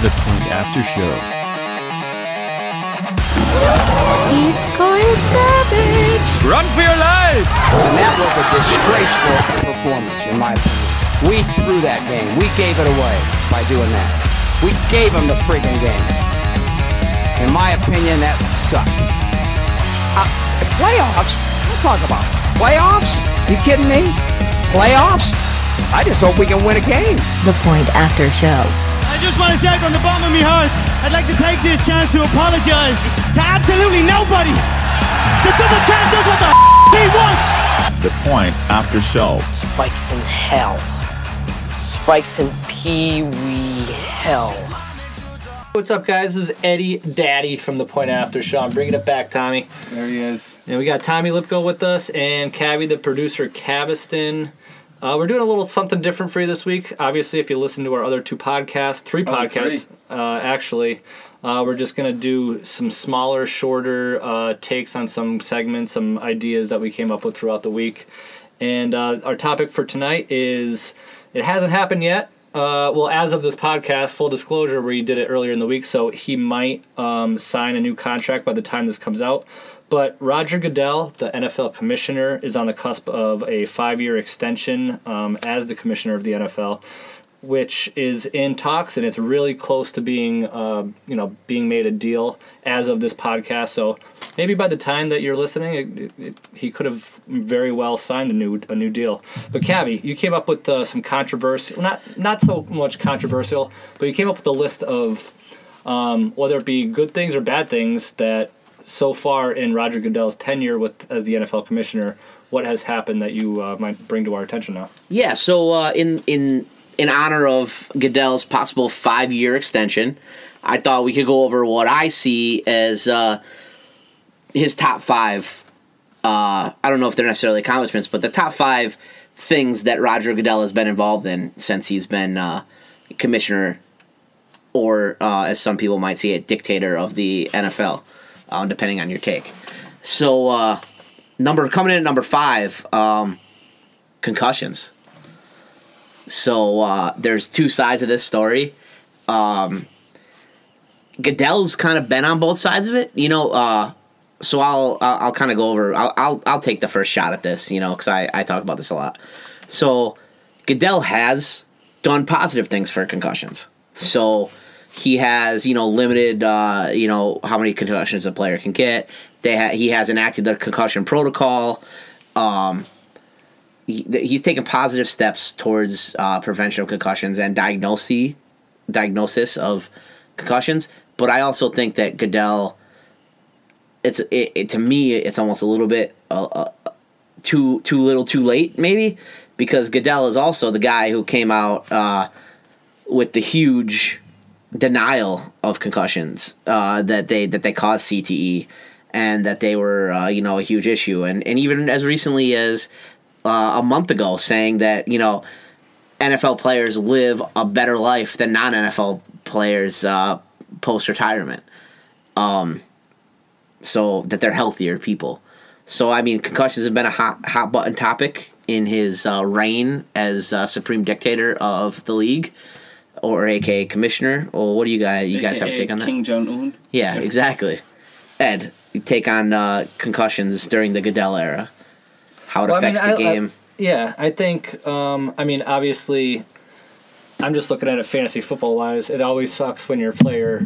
The Point After Show. He's going savage. Run for your lives. And that was a disgraceful performance, in my opinion. We threw that game. We gave it away by doing that. We gave him the freaking game. In my opinion, that sucked. The playoffs? What are you talking about? Playoffs? You kidding me? Playoffs? I just hope we can win a game. The Point After Show. I just want to say from the bottom of my heart, I'd like to take this chance to apologize to absolutely nobody. The double champ does what the he wants. The Point After Show. Spikes in hell. Spikes in pee-wee hell. What's up, guys? This is Eddie Daddy from The Point After Show. I'm bringing it back, Tommy. There he is. And we got Tommy Lipko with us and Cavi, the producer, Caviston. We're doing a little something different for you this week. Obviously, if you listen to our other three podcasts, we're just going to do some smaller, shorter takes on some segments, some ideas that we came up with throughout the week. And our topic for tonight is, it hasn't happened yet. Well, as of this podcast, full disclosure, we did it earlier in the week, so he might sign a new contract by the time this comes out. But Roger Goodell, the NFL commissioner, is on the cusp of a 5-year extension as the commissioner of the NFL, which is in talks, and it's really close to being, being made a deal as of this podcast. So maybe by the time that you're listening, he could have very well signed a new deal. But Cavi, you came up with some controversial, not so much controversial, but you came up with a list of whether it be good things or bad things that. So far in Roger Goodell's tenure as the NFL commissioner, what has happened that you might bring to our attention now? Yeah, so in honor of Goodell's possible 5-year extension, I thought we could go over what I see as his top five. I don't know if they're necessarily accomplishments, but the top five things that Roger Goodell has been involved in since he's been commissioner, or as some people might see it, dictator of the NFL. Depending on your take. So, coming in at number five, concussions. So, there's two sides of this story. Goodell's kind of been on both sides of it, so I'll kind of go over. I'll take the first shot at this, because I talk about this a lot. So, Goodell has done positive things for concussions. So. He has, limited, how many concussions a player can get. He has enacted the concussion protocol. He's taken positive steps towards prevention of concussions and diagnosis of concussions. But I also think that Goodell, to me, it's almost a little bit too little, too late, maybe, because Goodell is also the guy who came out with the huge denial of concussions that they caused CTE and that they were a huge issue, and even as recently as a month ago saying that NFL players live a better life than non-NFL players post retirement, so that they're healthier people. So I mean, concussions have been a hot button topic in his reign as supreme dictator of the league. Or AKA commissioner, or what do you guys have to take on that? King Jong-un. Yeah, exactly. Ed, you take on concussions during the Goodell era. How it affects the game. I think. Obviously, I'm just looking at it fantasy football wise. It always sucks when your player,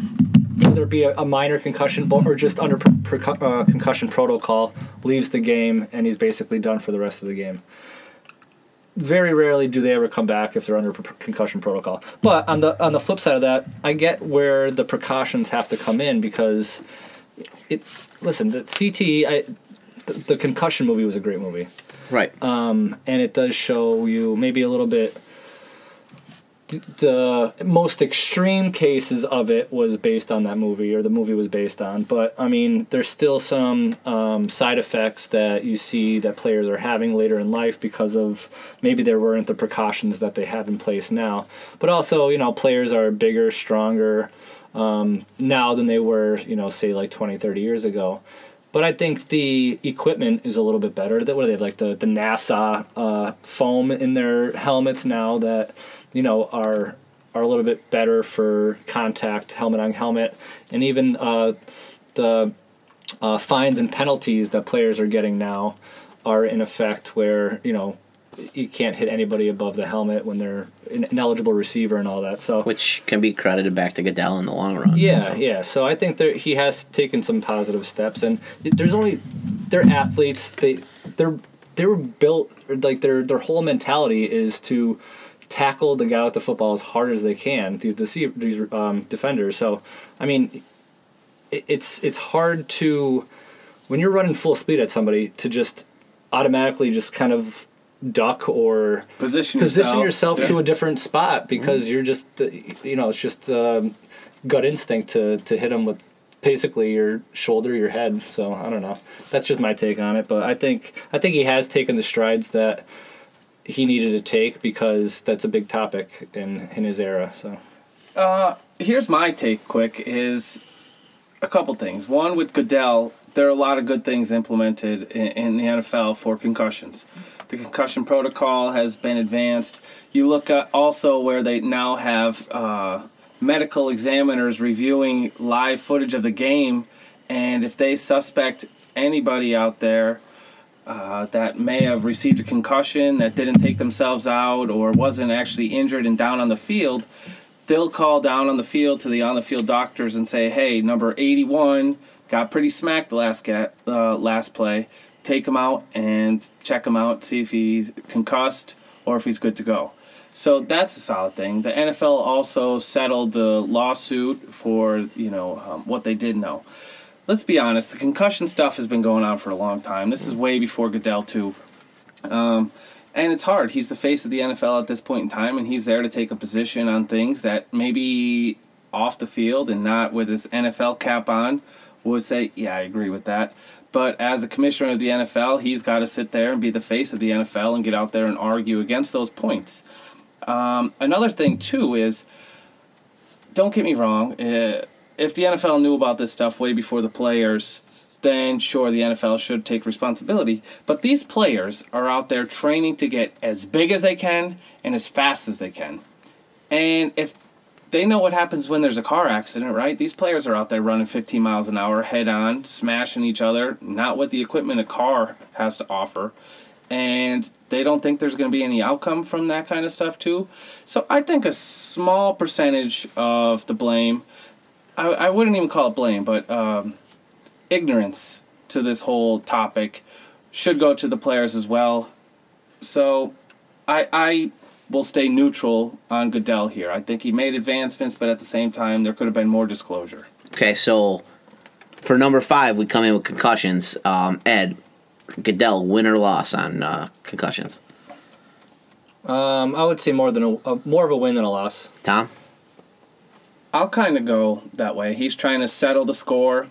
whether it be a minor concussion or just under concussion protocol, leaves the game and he's basically done for the rest of the game. Very rarely do they ever come back if they're under concussion protocol. But on the flip side of that, I get where the precautions have to come in, because the CTE, the concussion movie was a great movie. Right. And it does show you maybe a little bit. The most extreme cases of it was based on that movie, or the movie was based on. But, there's still some side effects that you see that players are having later in life because of maybe there weren't the precautions that they have in place now. But also, players are bigger, stronger now than they were, say like 20, 30 years ago. But I think the equipment is a little bit better. What do they have, like the NASA foam in their helmets now that are are a little bit better for contact, helmet on helmet, and even the fines and penalties that players are getting now are in effect where, you know, you can't hit anybody above the helmet when they're an ineligible receiver and all that. So which can be credited back to Goodell in the long run. Yeah. So I think there, he has taken some positive steps, and they're athletes. They were built like their whole mentality is to tackle the guy with the football as hard as they can. These defenders. So I mean, it's hard to when you're running full speed at somebody to just automatically just kind of duck or position yourself to a different spot because you're just, you know, it's just gut instinct to hit them with basically your shoulder, your head. So I don't know. That's just my take on it. But I think he has taken the strides that he needed to take because that's a big topic in his era. So here's my take quick is a couple things. One, with Goodell, there are a lot of good things implemented in the NFL for concussions. The concussion protocol has been advanced. You look at also where they now have medical examiners reviewing live footage of the game, and if they suspect anybody out there that may have received a concussion, that didn't take themselves out or wasn't actually injured and down on the field, they'll call down on the field to the on-the-field doctors and say, hey, number 81 got pretty smacked last play. Take him out and check him out, see if he's concussed or if he's good to go. So that's a solid thing. The NFL also settled the lawsuit for, you know, what they did know. Let's be honest, the concussion stuff has been going on for a long time. This is way before Goodell, too. And it's hard. He's the face of the NFL at this point in time, and he's there to take a position on things that maybe off the field and not with his NFL cap on would say, yeah, I agree with that. But as the commissioner of the NFL, he's got to sit there and be the face of the NFL and get out there and argue against those points. Another thing, too, is, don't get me wrong, if the NFL knew about this stuff way before the players, then sure, the NFL should take responsibility. But these players are out there training to get as big as they can and as fast as they can. And if they know what happens when there's a car accident, right? These players are out there running 15 miles an hour, head on, smashing each other, not with the equipment a car has to offer. And they don't think there's going to be any outcome from that kind of stuff, too. So I think a small percentage of the blame, I wouldn't even call it blame, but ignorance to this whole topic should go to the players as well. So I will stay neutral on Goodell here. I think he made advancements, but at the same time, there could have been more disclosure. Okay, so for number 5, we come in with concussions. Ed, Goodell, win or loss on concussions? I would say more of a win than a loss. Tom? I'll kind of go that way. He's trying to settle the score.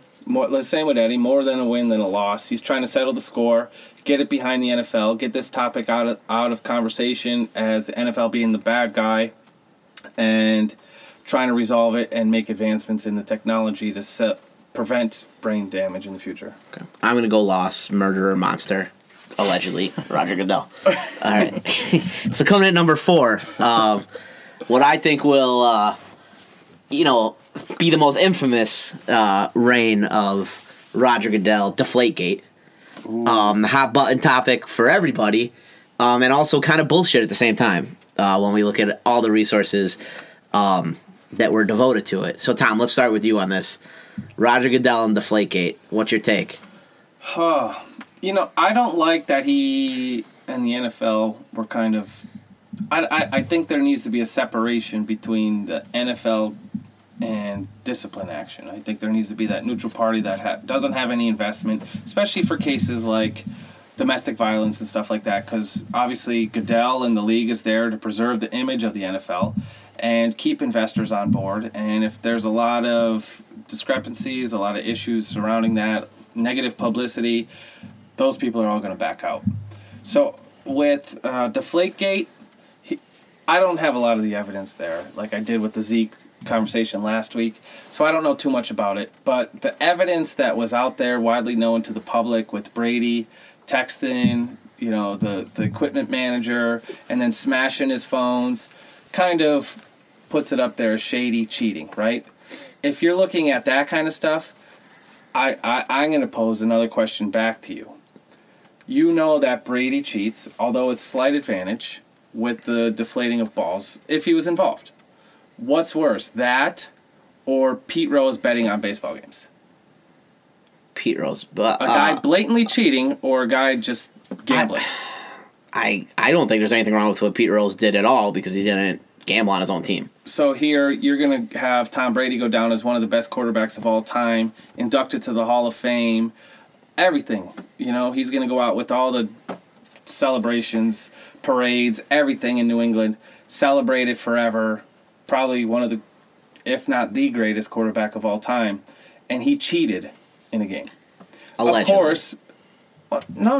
Same with Eddie, more than a win than a loss. He's trying to settle the score, get it behind the NFL, get this topic out of conversation as the NFL being the bad guy and trying to resolve it and make advancements in the technology to prevent brain damage in the future. Okay. I'm going to go loss, murderer, monster, allegedly, Roger Goodell. All right. So coming at number 4, what I think will, be the most infamous reign of Roger Goodell, Deflategate. Hot button topic for everybody, and also kind of bullshit at the same time when we look at all the resources that were devoted to it. So, Tom, let's start with you on this. Roger Goodell and Deflategate, what's your take? I don't like that he and the NFL were kind of... I think there needs to be a separation between the NFL and discipline action. I think there needs to be that neutral party that doesn't have any investment, especially for cases like domestic violence and stuff like that, because obviously Goodell and the league is there to preserve the image of the NFL and keep investors on board. And if there's a lot of discrepancies, a lot of issues surrounding that, negative publicity, those people are all going to back out. So with Deflategate, I don't have a lot of the evidence there, like I did with the Zeke conversation last week, so I don't know too much about it, but the evidence that was out there widely known to the public with Brady texting, you know, the equipment manager and then smashing his phones kind of puts it up there as shady cheating, right? If you're looking at that kind of stuff, I'm going to pose another question back to you. You know that Brady cheats, although it's slight advantage, with the deflating of balls, if he was involved. What's worse, that or Pete Rose betting on baseball games? Pete Rose. But, a guy blatantly cheating or a guy just gambling? I don't think there's anything wrong with what Pete Rose did at all because he didn't gamble on his own team. So here you're going to have Tom Brady go down as one of the best quarterbacks of all time, inducted to the Hall of Fame, everything. You know, he's going to go out with all the celebrations, parades, everything in New England, celebrated forever, probably one of the, if not the greatest quarterback of all time, and he cheated in a game. Allegedly. Of course, no.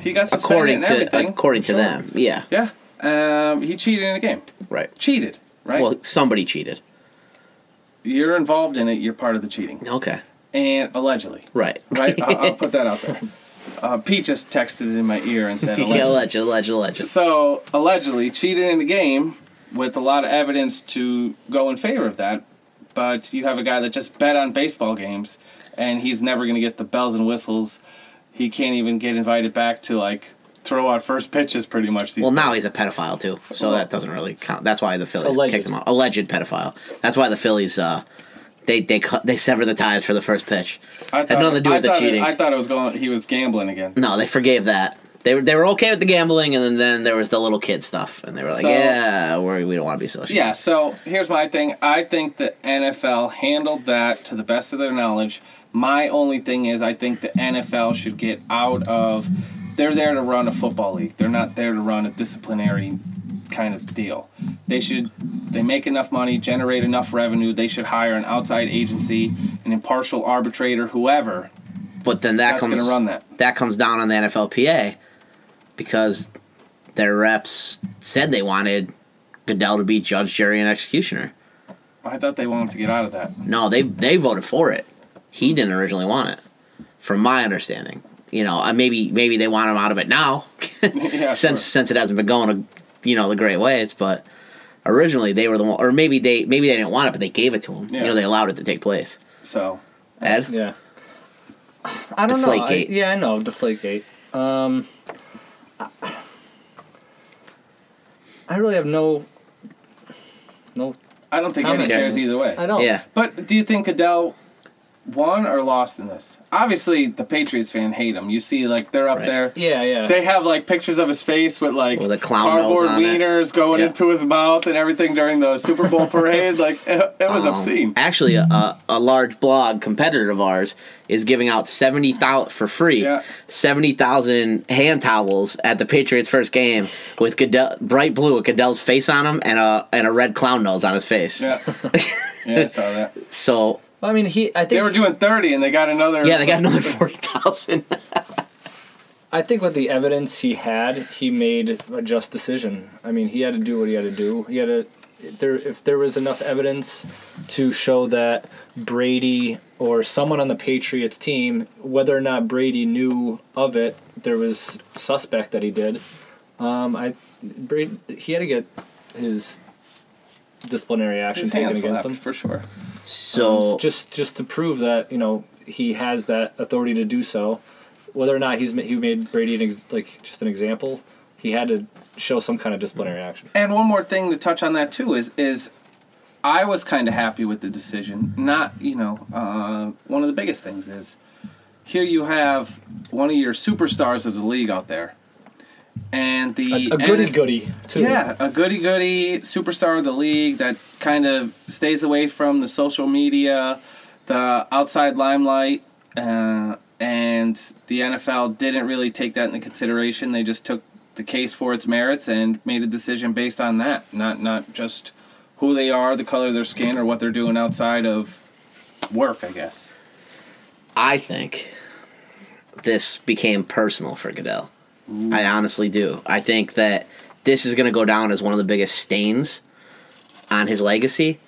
He got suspended according and everything. According to them, yeah. Yeah. He cheated in a game. Right. Cheated, right? Well, somebody cheated. You're involved in it. You're part of the cheating. Okay. And allegedly. Right. Right? I'll put that out there. Pete just texted it in my ear and said allegedly. Yeah, allegedly. So, allegedly, cheated in the game with a lot of evidence to go in favor of that, but you have a guy that just bet on baseball games, and he's never going to get the bells and whistles. He can't even get invited back to, like, throw out first pitches pretty much. Now he's a pedophile, too, so that doesn't really count. That's why the Phillies kicked him out. Alleged pedophile. That's why the Phillies... They sever the ties for the first pitch. Had nothing to do with the cheating. I thought it was going. He was gambling again. No, they forgave that. They were okay with the gambling, and then there was the little kid stuff, and they were like, we don't want to be associated. Yeah. So here's my thing. I think the NFL handled that to the best of their knowledge. My only thing is, I think the NFL should get out of. They're there to run a football league. They're not there to run a disciplinary kind of deal. They make enough money, generate enough revenue, they should hire an outside agency, an impartial arbitrator, whoever. But then that comes down on the NFLPA because their reps said they wanted Goodell to be judge, jury, and executioner. I thought they wanted to get out of that. No, they voted for it. He didn't originally want it, from my understanding. You know, maybe they want him out of it now since it hasn't been going the great ways, but originally they were the one, or maybe they didn't want it, but they gave it to them. Yeah. You know, they allowed it to take place. So, Ed? Yeah. I don't know. Deflategate. I know. Deflategate. I really have no. I don't think anyone cares either way. I don't. Yeah. But do you think Goodell won or lost in this? Obviously, the Patriots fan hate him. You see, like, they're up there. Yeah, yeah. They have, like, pictures of his face with, like, cardboard wieners going into his mouth and everything during the Super Bowl parade. Like, it was obscene. Actually, a large blog competitor of ours is giving out 70,000 for free. Yeah. 70,000 hand towels at the Patriots' first game with Goodell, bright blue with Goodell's face on him and a red clown nose on his face. Yeah, yeah, I saw that. So... Well, I mean, I think they were doing 30, and they got another. Yeah, they got another 40,000. I think with the evidence he had, he made a just decision. I mean, he had to do what he had to do. He had to. If there was enough evidence to show that Brady or someone on the Patriots team, whether or not Brady knew of it, there was suspect that he did. He had to get his disciplinary action taken against him for sure. So just to prove that, you know, he has that authority to do so, whether or not he made Brady an example, he had to show some kind of disciplinary action. And one more thing to touch on that too is I was kind of happy with the decision. Not one of the biggest things is here you have one of your superstars of the league out there. And a goody-goody, too. Yeah, a goody-goody superstar of the league that kind of stays away from the social media, the outside limelight, and the NFL didn't really take that into consideration. They just took the case for its merits and made a decision based on that, not just who they are, the color of their skin, or what they're doing outside of work, I guess. I think this became personal for Goodell. Ooh. I honestly do. I think that this is going to go down as one of the biggest stains on his legacy.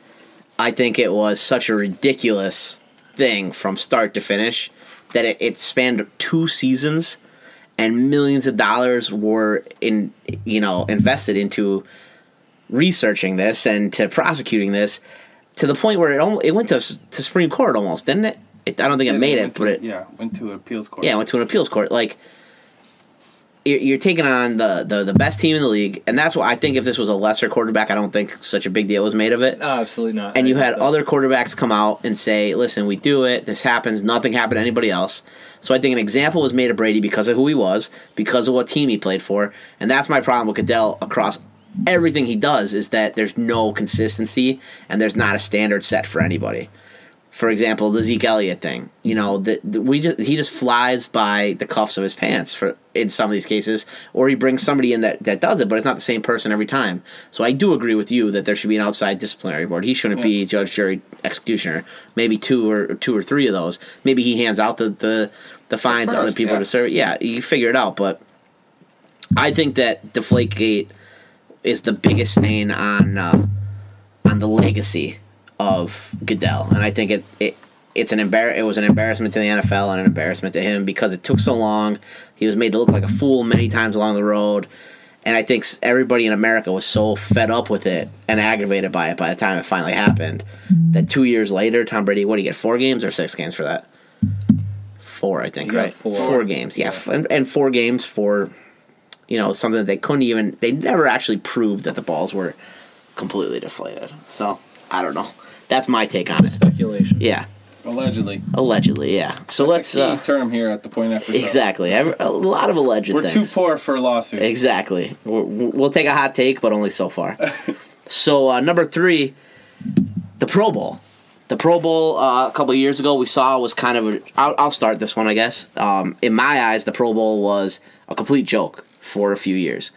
I think it was such a ridiculous thing from start to finish that it spanned 2 seasons and millions of dollars were invested into researching this and to prosecuting this, to the point where it went to Supreme Court almost, didn't it? I don't think it made it, but it... Yeah, went to an appeals court. Yeah, went to an appeals court. Like, you're taking on the best team in the league, and that's why I think if this was a lesser quarterback, I don't think such a big deal was made of it. No, absolutely not. And you had other quarterbacks come out and say, listen, we do it, this happens, nothing happened to anybody else. So I think an example was made of Brady because of who he was, because of what team he played for, and that's my problem with Goodell across everything he does is that there's no consistency and there's not a standard set for anybody. For example, the Zeke Elliott thing, you know, he just flies by the cuffs of his pants in some of these cases, or he brings somebody in that does it, but it's not the same person every time. So I do agree with you that there should be an outside disciplinary board. He shouldn't be judge, jury, executioner. Maybe two or three of those. Maybe he hands out the fines to other people to serve. Yeah, you figure it out. But I think that Deflategate is the biggest stain on the legacy of Goodell, and I think it was an embarrassment to the NFL and an embarrassment to him because it took so long. He was made to look like a fool many times along the road, and I think everybody in America was so fed up with it and aggravated by it by the time it finally happened that 2 years later, Tom Brady, what did he get, 4 games or 6 games for that? 4, I think, right? 4 games, yeah. And 4 games for, you know, something that they never actually proved that the balls were completely deflated. So, I don't know. That's my take on it. Speculation. Yeah. Allegedly, yeah. So that's a key term here at the point after. Exactly. A lot of alleged things. We're too poor for lawsuits. Exactly. We'll take a hot take, but only so far. So number 3, the Pro Bowl. The Pro Bowl a couple of years ago we saw was kind of I'll start this one, I guess. In my eyes, the Pro Bowl was a complete joke for a few years.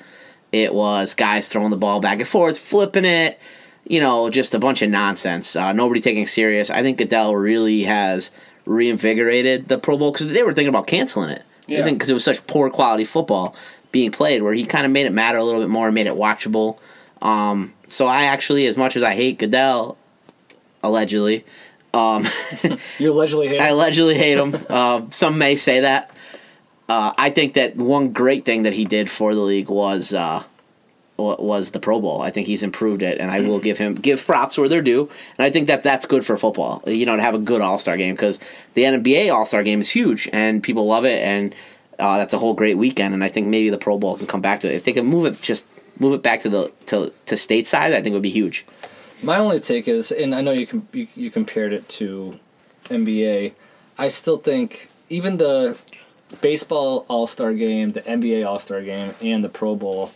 It was guys throwing the ball back and forth, flipping it. You know, just a bunch of nonsense. Nobody taking it serious. I think Goodell really has reinvigorated the Pro Bowl because they were thinking about canceling it. Yeah. Because it was such poor quality football being played, where he kind of made it matter a little bit more and made it watchable. So I actually, as much as I hate Goodell, allegedly. You allegedly hate him? I allegedly hate him. Some may say that. I think that one great thing that he did for the league was the Pro Bowl. I think he's improved it, and I will give props where they're due, and I think that's good for football, you know, to have a good All-Star game, because the NBA All-Star game is huge, and people love it, and that's a whole great weekend, and I think maybe the Pro Bowl can come back to it. If they can move it back to stateside, I think it would be huge. My only take is, and I know you compared it to NBA, I still think even the baseball All-Star game, the NBA All-Star game, and the Pro Bowl,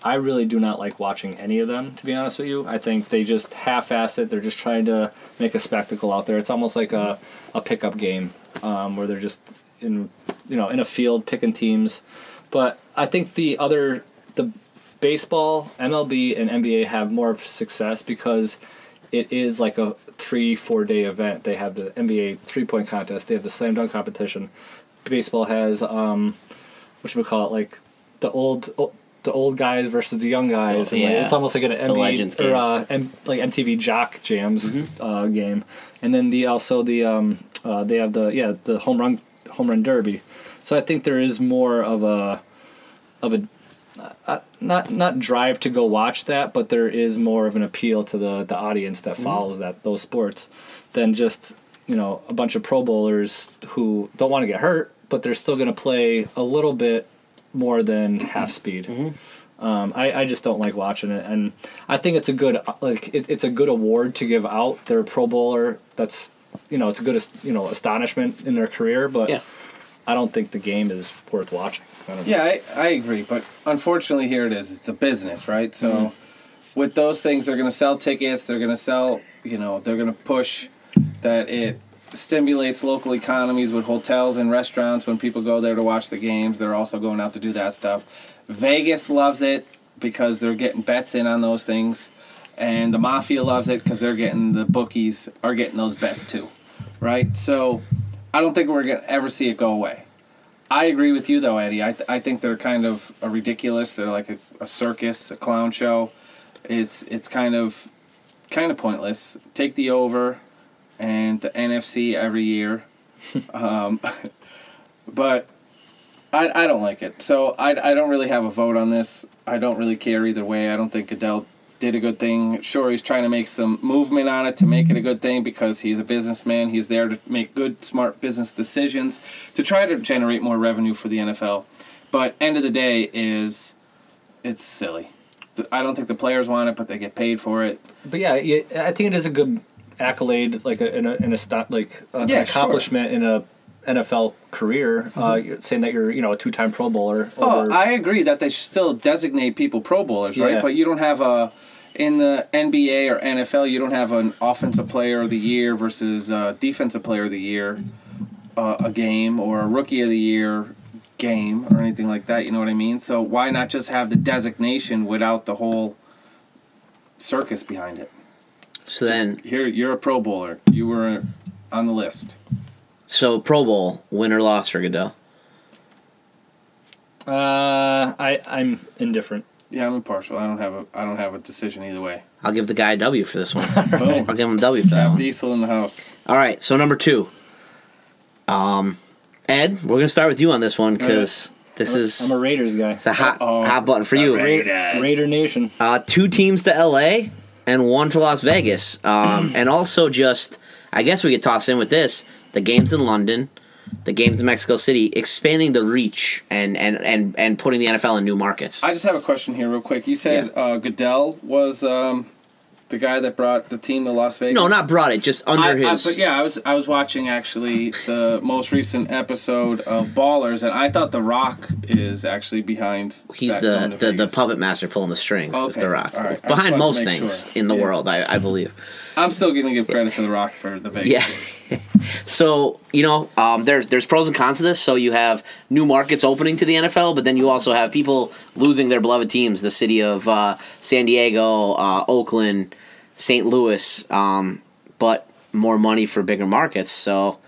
I really do not like watching any of them, to be honest with you. I think they just half-ass it. They're just trying to make a spectacle out there. It's almost like a pickup game where they're just in a field picking teams. But I think the baseball, MLB, and NBA have more of success because it is like a 3-4 day event. They have the NBA 3-point contest. They have the slam dunk competition. Baseball has the old guys versus the young guys. And it's almost like an NBA or like MTV Jock Jams game. And then they have the home run derby. So I think there is more of a not drive to go watch that, but there is more of an appeal to the audience that follows those sports than just, you know, a bunch of Pro Bowlers who don't want to get hurt, but they're still going to play a little bit more than half speed. I just don't like watching it, and I think it's a good it's a good award to give out. They're a Pro Bowler. That's, you know, it's a good astonishment in their career, but I don't think the game is worth watching. I agree, but unfortunately here it is. It's a business, right? So with those things, they're going to sell tickets. They're going to sell, you know, they're going to push that it stimulates local economies with hotels and restaurants. When people go there to watch the games, they're also going out to do that stuff. Vegas loves it because they're getting bets in on those things, and the Mafia loves it because the bookies are getting those bets too, right? So I don't think we're going to ever see it go away. I agree with you though, Eddie. I think they're kind of ridiculous. They're like a circus, a clown show. It's kind of pointless. Take the over and the NFC every year. But I don't like it. So I don't really have a vote on this. I don't really care either way. I don't think Goodell did a good thing. Sure, he's trying to make some movement on it to make it a good thing because he's a businessman. He's there to make good, smart business decisions to try to generate more revenue for the NFL. But end of the day is it's silly. I don't think the players want it, but they get paid for it. But yeah, I think it is a good accolade, like an accomplishment in a NFL career, saying that you're, a two-time Pro Bowler. Oh, I agree that they still designate people Pro Bowlers, right? Yeah. But you don't have in the NBA or NFL, you don't have an offensive player of the year versus defensive player of the year, a game, or a rookie of the year game, or anything like that, you know what I mean? So why not just have the designation without the whole circus behind it? So just then... Here, you're a Pro Bowler. You were on the list. So, Pro Bowl, win or loss for Goodell? I'm indifferent. Yeah, I'm impartial. I don't have a decision either way. I'll give the guy a W for this one. Right. I'll give him a W for that one. Diesel in the house. All right, so number 2. Ed, we're going to start with you on this one because this is... I'm a Raiders guy. It's a hot button for you. Raider Nation. 2 teams to L.A. and 1 for Las Vegas. And also just, I guess we could toss in with this, the games in London, the games in Mexico City, expanding the reach and putting the NFL in new markets. I just have a question here real quick. You said Goodell was the guy that brought the team to Las Vegas? No, not brought it, just his... I was watching, actually, the most recent episode of Ballers, and I thought The Rock is actually behind... He's the puppet master pulling the strings. Okay. It's The Rock. All right. Behind most things in the world, I believe. I'm still going to give credit to The Rock for the Vegas. Yeah. So, there's pros and cons to this. So you have new markets opening to the NFL, but then you also have people losing their beloved teams, the city of San Diego, Oakland, St. Louis, but more money for bigger markets. So,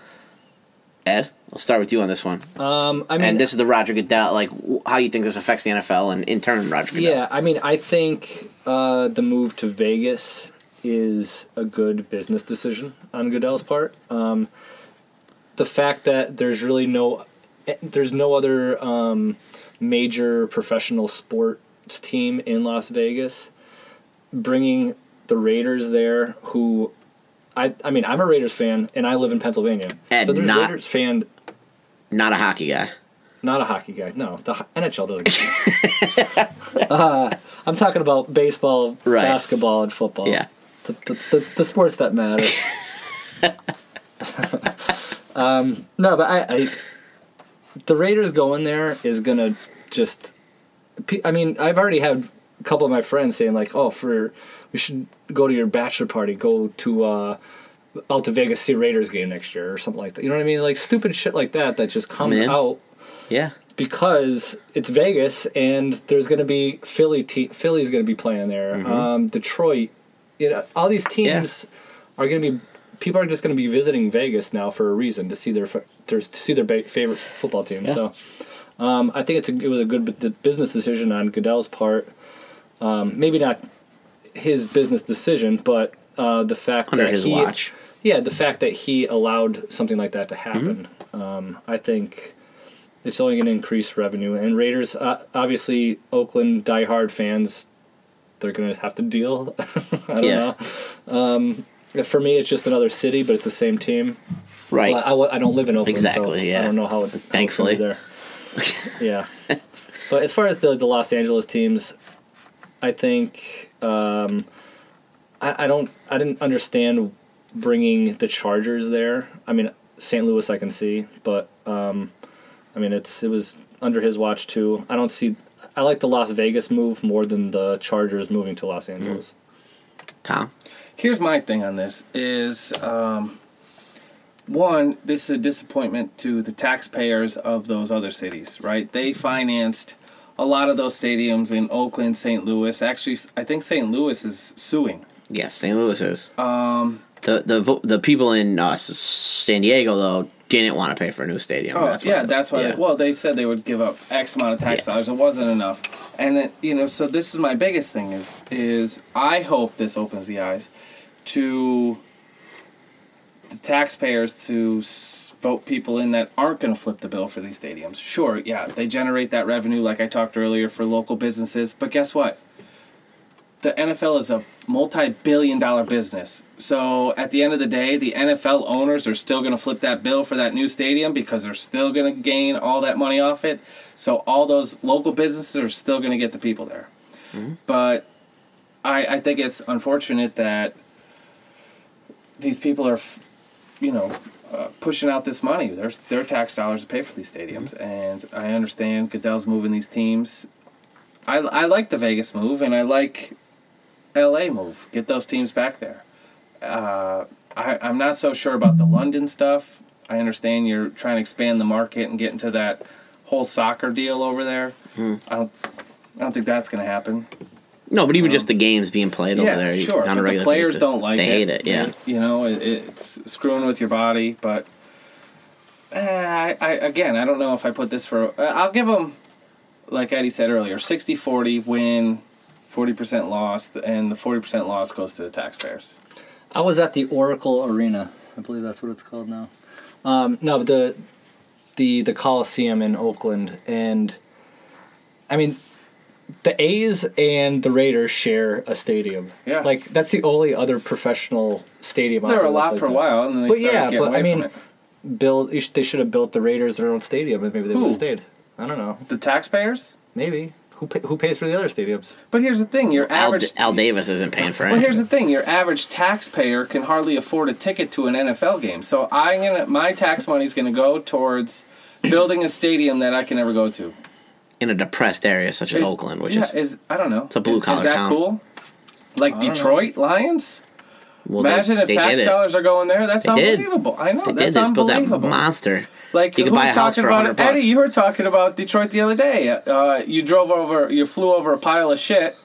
Ed, I'll start with you on this one. And this is the Roger Goodell, like how you think this affects the NFL and in turn Roger Goodell. Yeah, I think the move to Vegas is a good business decision on Goodell's part. The fact that there's really no other major professional sports team in Las Vegas, bringing the Raiders there, who I'm a Raiders fan and I live in Pennsylvania. And so there's Raiders fan. Not a hockey guy. Not a hockey guy. No, the NHL doesn't. I'm talking about baseball, right. Basketball, and football. Yeah. The sports that matter. No, but the Raiders going there is gonna just. I've already had a couple of my friends saying like, "Oh, we should go to your bachelor party. Go to out to Vegas, see Raiders game next year or something like that." You know what I mean? Like stupid shit like that just comes out. Yeah. Because it's Vegas, and there's going to be Philly's going to be playing there. Mm-hmm. Detroit, all these teams are going to be. People are just going to be visiting Vegas now for a reason to see their favorite football team. Yeah. So, I think it was a good business decision on Goodell's part. Maybe not his business decision, but the fact under that his watch. Yeah, the fact that he allowed something like that to happen. Mm-hmm. I think. It's only going to increase revenue. And Raiders, obviously, Oakland diehard fans, they're going to have to deal. I don't know. For me, it's just another city, but it's the same team. Right. I don't live in Oakland, exactly, so I don't know how it thankfully there. Yeah. But as far as the Los Angeles teams, I think I didn't understand bringing the Chargers there. St. Louis I can see, but... it was under his watch, too. I like the Las Vegas move more than the Chargers moving to Los Angeles. Tom? Here's my thing on this is, one, this is a disappointment to the taxpayers of those other cities, right? They financed a lot of those stadiums in Oakland, St. Louis. Actually, I think St. Louis is suing. Yes, St. Louis is. The people in San Diego, though, didn't want to pay for a new stadium. Oh, that's why. Yeah. They said they would give up X amount of tax dollars. It wasn't enough. And, so this is my biggest thing is I hope this opens the eyes to the taxpayers to vote people in that aren't going to flip the bill for these stadiums. Sure, yeah, they generate that revenue, like I talked earlier, for local businesses. But guess what? the NFL is a multi-billion-dollar business. So at the end of the day, the NFL owners are still going to flip that bill for that new stadium because they're still going to gain all that money off it. So all those local businesses are still going to get the people there. Mm-hmm. But I think it's unfortunate that these people are, you know, pushing out this money. Their tax dollars to pay for these stadiums. Mm-hmm. And I understand Goodell's moving these teams. I like the Vegas move, and I like LA move. Get those teams back there. I'm not so sure about the London stuff. I understand you're trying to expand the market and get into that whole soccer deal over there. Mm. I don't think that's going to happen. No, but even just the games being played over there. Yeah, sure. On a regular players basis, don't like they it. They hate it, yeah. You know, it's screwing with your body, but again, I don't know if I put this for... I'll give them, like Eddie said earlier, 60-40 win, 40% loss, and the 40% loss goes to the taxpayers. I was at the Oracle Arena. I believe that's what it's called now. No, but the Coliseum in Oakland, and I mean... The A's and the Raiders share a stadium. Yeah. Like, that's the only other professional stadium. There were a lot like for a while. And then but yeah, but I mean, they should have built the Raiders their own stadium, and maybe they would have stayed. I don't know. The taxpayers? Maybe. Who pays for the other stadiums? But here's the thing. Your average... Al Davis isn't paying for it. Well, here's the thing. Your average taxpayer can hardly afford a ticket to an NFL game. So my tax money is going to go towards building a stadium that I can never go to. In a depressed area such as Oakland, which is I don't know. It's a blue-collar town. Is that cool? Like Detroit Lions? Well, imagine if tax dollars are going there. That's unbelievable. I know. That's unbelievable. Built that monster. Like, you could buy a house for $100. Eddie, you were talking about Detroit the other day. You flew over a pile of shit,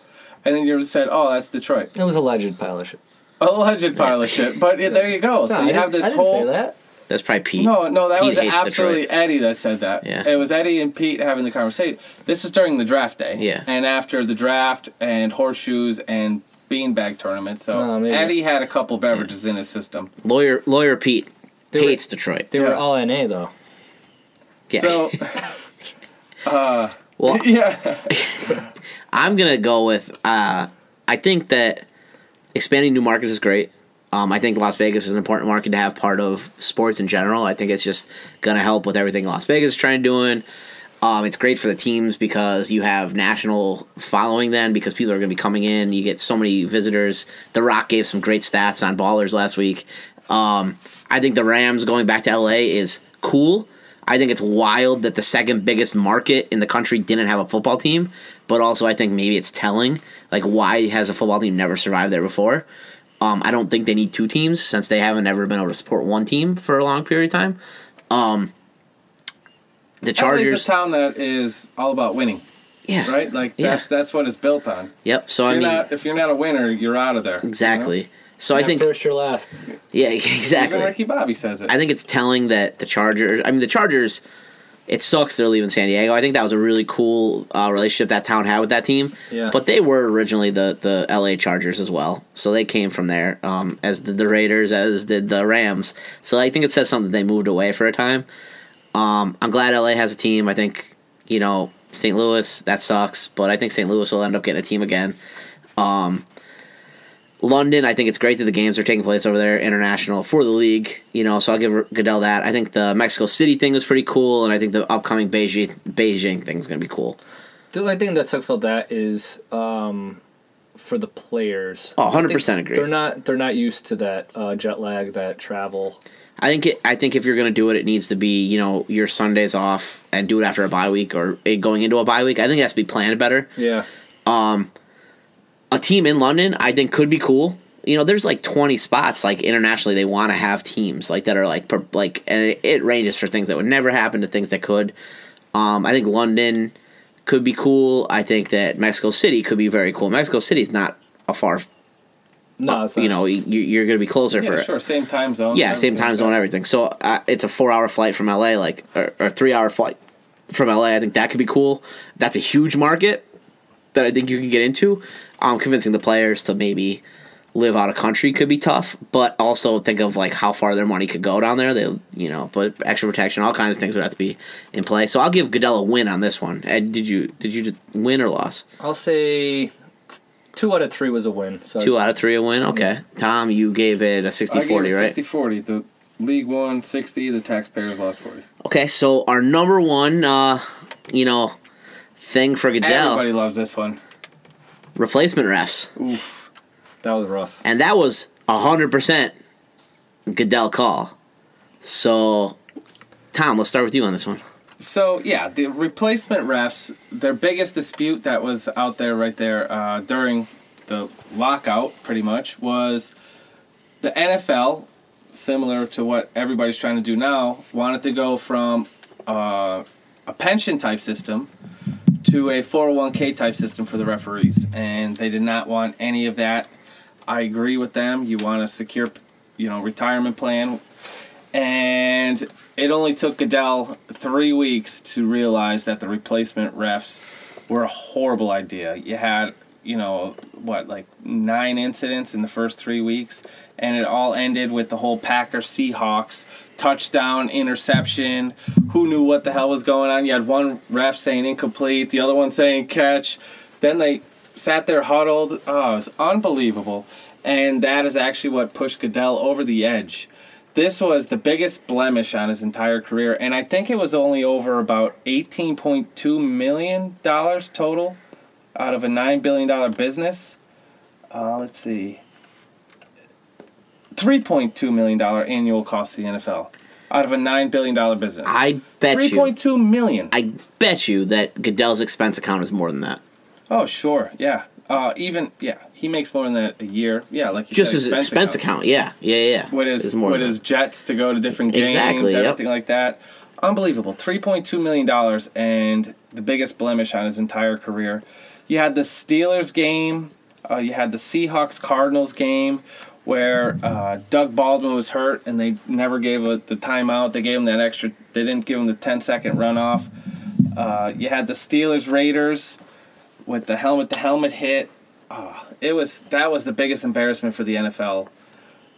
and then you said, oh, that's Detroit. It was alleged pile of shit. Alleged pile of shit. But there you go. So you have this whole... I didn't say that. That's probably Pete. No, that was absolutely Detroit. Eddie that said that. Yeah. It was Eddie and Pete having the conversation. This was during the draft day. Yeah. And after the draft and horseshoes and beanbag tournaments. So Eddie had a couple beverages in his system. Lawyer Pete hates Detroit. They were all NA, though. Yeah. So, yeah. I'm going to go with, I think that expanding new markets is great. I think Las Vegas is an important market to have part of sports in general. I think it's just going to help with everything Las Vegas is trying to do. It's great for the teams because you have national following then because people are going to be coming in. You get so many visitors. The Rock gave some great stats on Ballers last week. I think the Rams going back to L.A. is cool. I think it's wild that the second biggest market in the country didn't have a football team. But also I think maybe it's telling, like, why has a football team never survived there before? I don't think they need two teams since they haven't ever been able to support one team for a long period of time. The Chargers, LA's a town that is all about winning. Yeah. Right? Like, that's what it's built on. Yep. So, if you're not a winner, you're out of there. Exactly. You know? So, I think... First or last. Yeah, exactly. Even Ricky Bobby says it. I think it's telling that the Chargers... I mean, the Chargers... It sucks they're leaving San Diego. I think that was a really cool relationship that town had with that team. Yeah. But they were originally the L.A. Chargers as well. So they came from there, as did the Raiders, as did the Rams. So I think it says something that they moved away for a time. I'm glad L.A. has a team. I think, you know, St. Louis, that sucks. But I think St. Louis will end up getting a team again. London, I think it's great that the games are taking place over there, international, for the league, you know, so I'll give Goodell that. I think the Mexico City thing was pretty cool, and I think the upcoming Beijing thing is going to be cool. The only thing that sucks about that is for the players. Oh, 100% agree. They're not used to that jet lag, that travel. I think if you're going to do it, it needs to be, you know, your Sundays off and do it after a bye week or going into a bye week. I think it has to be planned better. Yeah. A team in London, I think, could be cool. You know, there's like 20 spots, like, internationally they want to have teams, like, that are, like, and it ranges for things that would never happen to things that could. I think London could be cool. I think that Mexico City could be very cool. Mexico City's not a far... No, it's not. You know, you're going to be closer for it. Yeah, sure, same time zone. Yeah, same time zone, everything. So, it's a 4-hour flight from L.A., like, or 3-hour flight from L.A. I think that could be cool. That's a huge market that I think you can get into. Convincing the players to maybe live out of country could be tough, but also think of, like, how far their money could go down there. They, you know, but extra protection, all kinds of things would have to be in play. So I'll give Goodell a win on this one. Ed, did you win or loss? I'll say 2 out of 3 was a win. So 2 out of 3 a win? Okay. Tom, you gave it a 60-40, right? 60-40. The league won 60, the taxpayers lost 40. Okay, so our number one, thing for Goodell. Everybody loves this one. Replacement refs. Oof. That was rough. And that was 100% Goodell call. So, Tom, let's start with you on this one. So, yeah, the replacement refs, their biggest dispute that was out there right there during the lockout, pretty much, was the NFL, similar to what everybody's trying to do now, wanted to go from a pension-type system to a 401k type system for the referees, and they did not want any of that. I agree with them. You want a secure, retirement plan. And it only took Goodell 3 weeks to realize that the replacement refs were a horrible idea. You had, 9 incidents in the first 3 weeks, and it all ended with the whole Packers-Seahawks touchdown, interception. Who knew what the hell was going on? You had one ref saying incomplete, the other one saying catch. Then they sat there huddled. Oh, it was unbelievable. And that is actually what pushed Goodell over the edge. This was the biggest blemish on his entire career, and I think it was only over about $18.2 million total out of a $9 billion business. Let's see. $3.2 million annual cost to the NFL out of a $9 billion business. I bet you. $3.2 million. I bet you that Goodell's expense account is more than that. Oh, sure, yeah. He makes more than that a year. Yeah, like you just said, his expense account. Yeah. With his jets to go to different games, everything like that. Unbelievable. $3.2 million and the biggest blemish on his entire career. You had the Steelers game. You had the Seahawks Cardinals game where Doug Baldwin was hurt and they never gave the timeout. They gave him that extra. They didn't give him the 10-second runoff. You had the Steelers Raiders. With the helmet hit, that was the biggest embarrassment for the NFL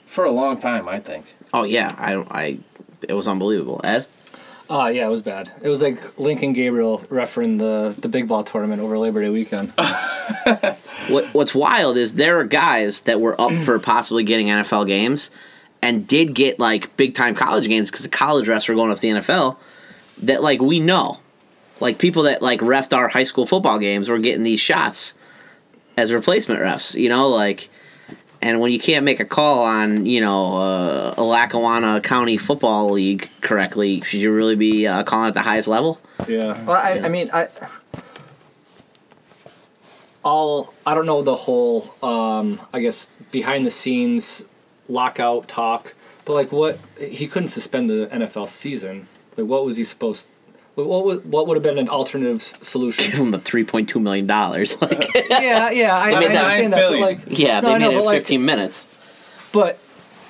for a long time, I think. Oh yeah, it was unbelievable. Ed? Yeah, it was bad. It was like Lincoln Gabriel refereeing the big ball tournament over Labor Day weekend. What's wild is there are guys that were up for possibly getting NFL games, and did get big time college games because the college refs were going up to the NFL. That we know. People that, refed our high school football games were getting these shots as replacement refs, and when you can't make a call on, a Lackawanna County Football League correctly, should you really be calling at the highest level? Yeah. Well, I don't know the whole, behind-the-scenes lockout talk, but, he couldn't suspend the NFL season. What was he supposed to? What would have been an alternative solution? Give them the $3.2 million. I understand that. They made it 15 minutes. But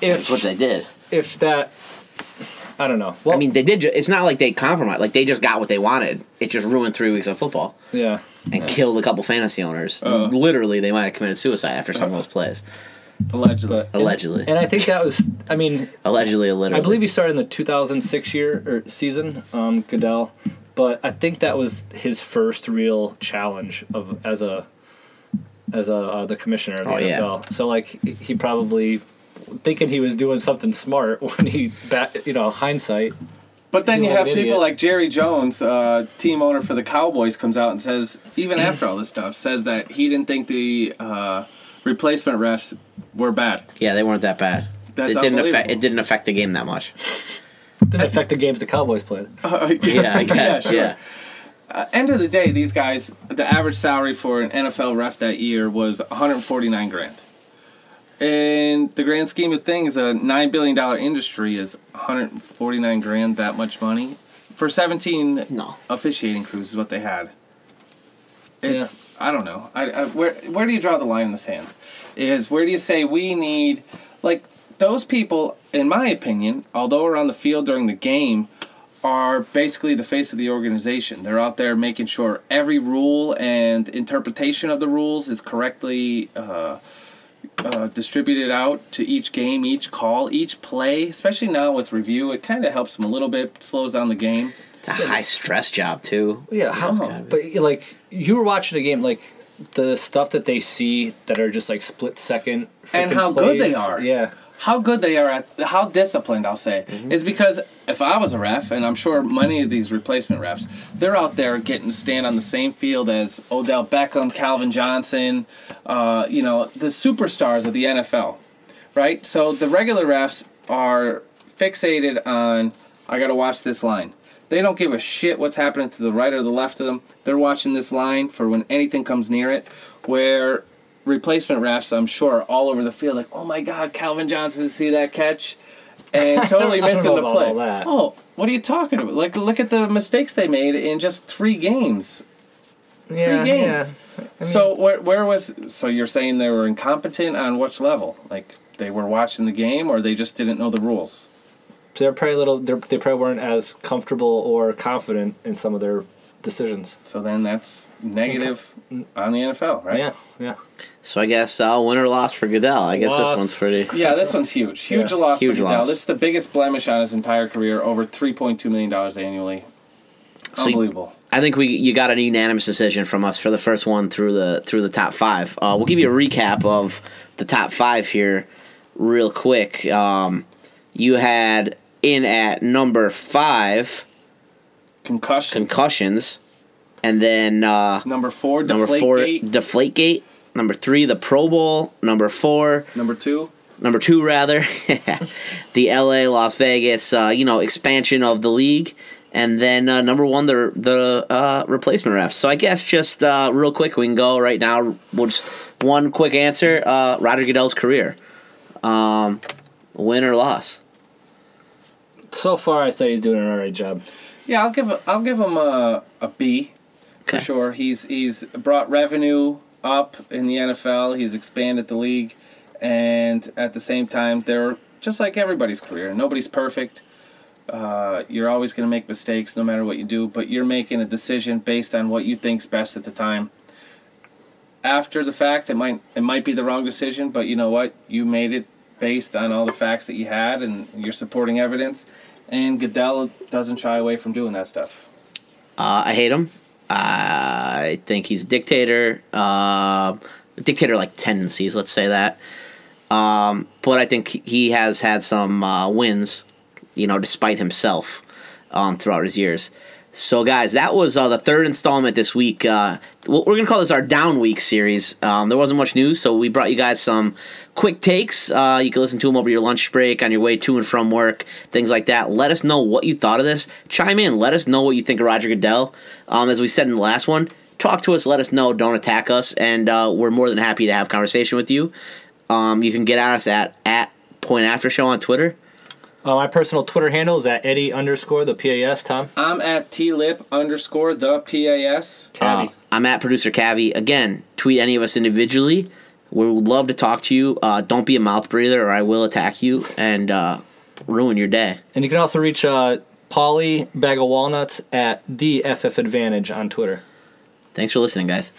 if... That's what they did. If that... I don't know. Well, they did... It's not like they compromised. They just got what they wanted. It just ruined 3 weeks of football. Yeah. And killed a couple fantasy owners. Literally, they might have committed suicide after some of those plays. Allegedly. And I think that was... Allegedly, literally. I believe he started in the 2006 season, Goodell. But I think that was his first real challenge as the commissioner of the NFL. Yeah. So, he probably... Thinking he was doing something smart when he... hindsight... But then you have people like Jerry Jones, team owner for the Cowboys, comes out and says... Even after all this stuff, says that he didn't think the... replacement refs were bad. Yeah, they weren't that bad. It didn't affect the game that much. It didn't affect the games the Cowboys played. Yeah, I guess. Yeah. Sure. Yeah. End of the day, these guys, the average salary for an NFL ref that year was $149,000. In the grand scheme of things, a $9 billion industry is $149,000. That much money for 17 officiating crews is what they had. I don't know. Where do you draw the line in the sand? Where do you say we need... those people, in my opinion, although we're on the field during the game, are basically the face of the organization. They're out there making sure every rule and interpretation of the rules is correctly distributed out to each game, each call, each play. Especially now with review, it kind of helps them a little bit, slows down the game. It's a high stress job too. Yeah, how? But you were watching a game the stuff that they see that are just like split second and how plays, good they are. Yeah. How good they are at, how disciplined, I'll say, mm-hmm. is because if I was a ref, and I'm sure many of these replacement refs, they're out there getting to stand on the same field as Odell Beckham, Calvin Johnson, you know, the superstars of the NFL, right? So the regular refs are fixated on, I got to watch this line. They don't give a shit what's happening to the right or the left of them. They're watching this line for when anything comes near it, where replacement refs, I'm sure, are all over the field like, oh my God, Calvin Johnson, see that catch? And totally missing the play. Oh, what are you talking about? Like, look at the mistakes they made in just 3 games. Yeah, 3 games. Yeah. I mean, so where was... So you're saying they were incompetent on which level? Like, they were watching the game or they just didn't know the rules? They're probably they probably weren't as comfortable or confident in some of their decisions. So then that's negative on the NFL, right? Yeah, yeah. So I guess win or loss for Goodell. I guess this one's pretty... Yeah, this one's huge. Huge loss for Goodell. This is the biggest blemish on his entire career, over $3.2 million annually. Unbelievable. So I think you got a unanimous decision from us for the first one through the top 5. We'll give you a recap of the top 5 here real quick. You had in at number 5... Concussions. And then... number 4, Deflategate. Deflategate. Number 3, the Pro Bowl. Number two, the L.A., Las Vegas, expansion of the league. And then number 1, the replacement refs. So I guess just real quick, we can go right now. We'll just one quick answer. Roger Goodell's career. Win or loss? So far, I say he's doing an all right job. Yeah, I'll give him a B for sure. He's brought revenue up in the NFL. He's expanded the league. And at the same time, they're just like everybody's career. Nobody's perfect. You're always going to make mistakes no matter what you do, but you're making a decision based on what you think's best at the time. After the fact, it might be the wrong decision, but you know what? You made it based on all the facts that you had and your supporting evidence. And Goodell doesn't shy away from doing that stuff. I hate him. I think he's a dictator. Dictator-like tendencies, let's say that. But I think he has had some wins, despite himself throughout his years. So, guys, that was the third installment this week. We're going to call this our Down Week series. There wasn't much news, so we brought you guys some quick takes. You can listen to them over your lunch break, on your way to and from work, things like that. Let us know what you thought of this. Chime in. Let us know what you think of Roger Goodell. As we said in the last one, talk to us. Let us know. Don't attack us. And we're more than happy to have conversation with you. You can get at us at Point After Show on Twitter. My personal Twitter handle is at Eddie_the PAS, Tom. I'm at TLip_the PAS. Cavi. I'm at Producer Cavi. Again, tweet any of us individually. We would love to talk to you. Don't be a mouth breather or I will attack you and ruin your day. And you can also reach Paulie Bag of Walnuts at The FF Advantage on Twitter. Thanks for listening, guys.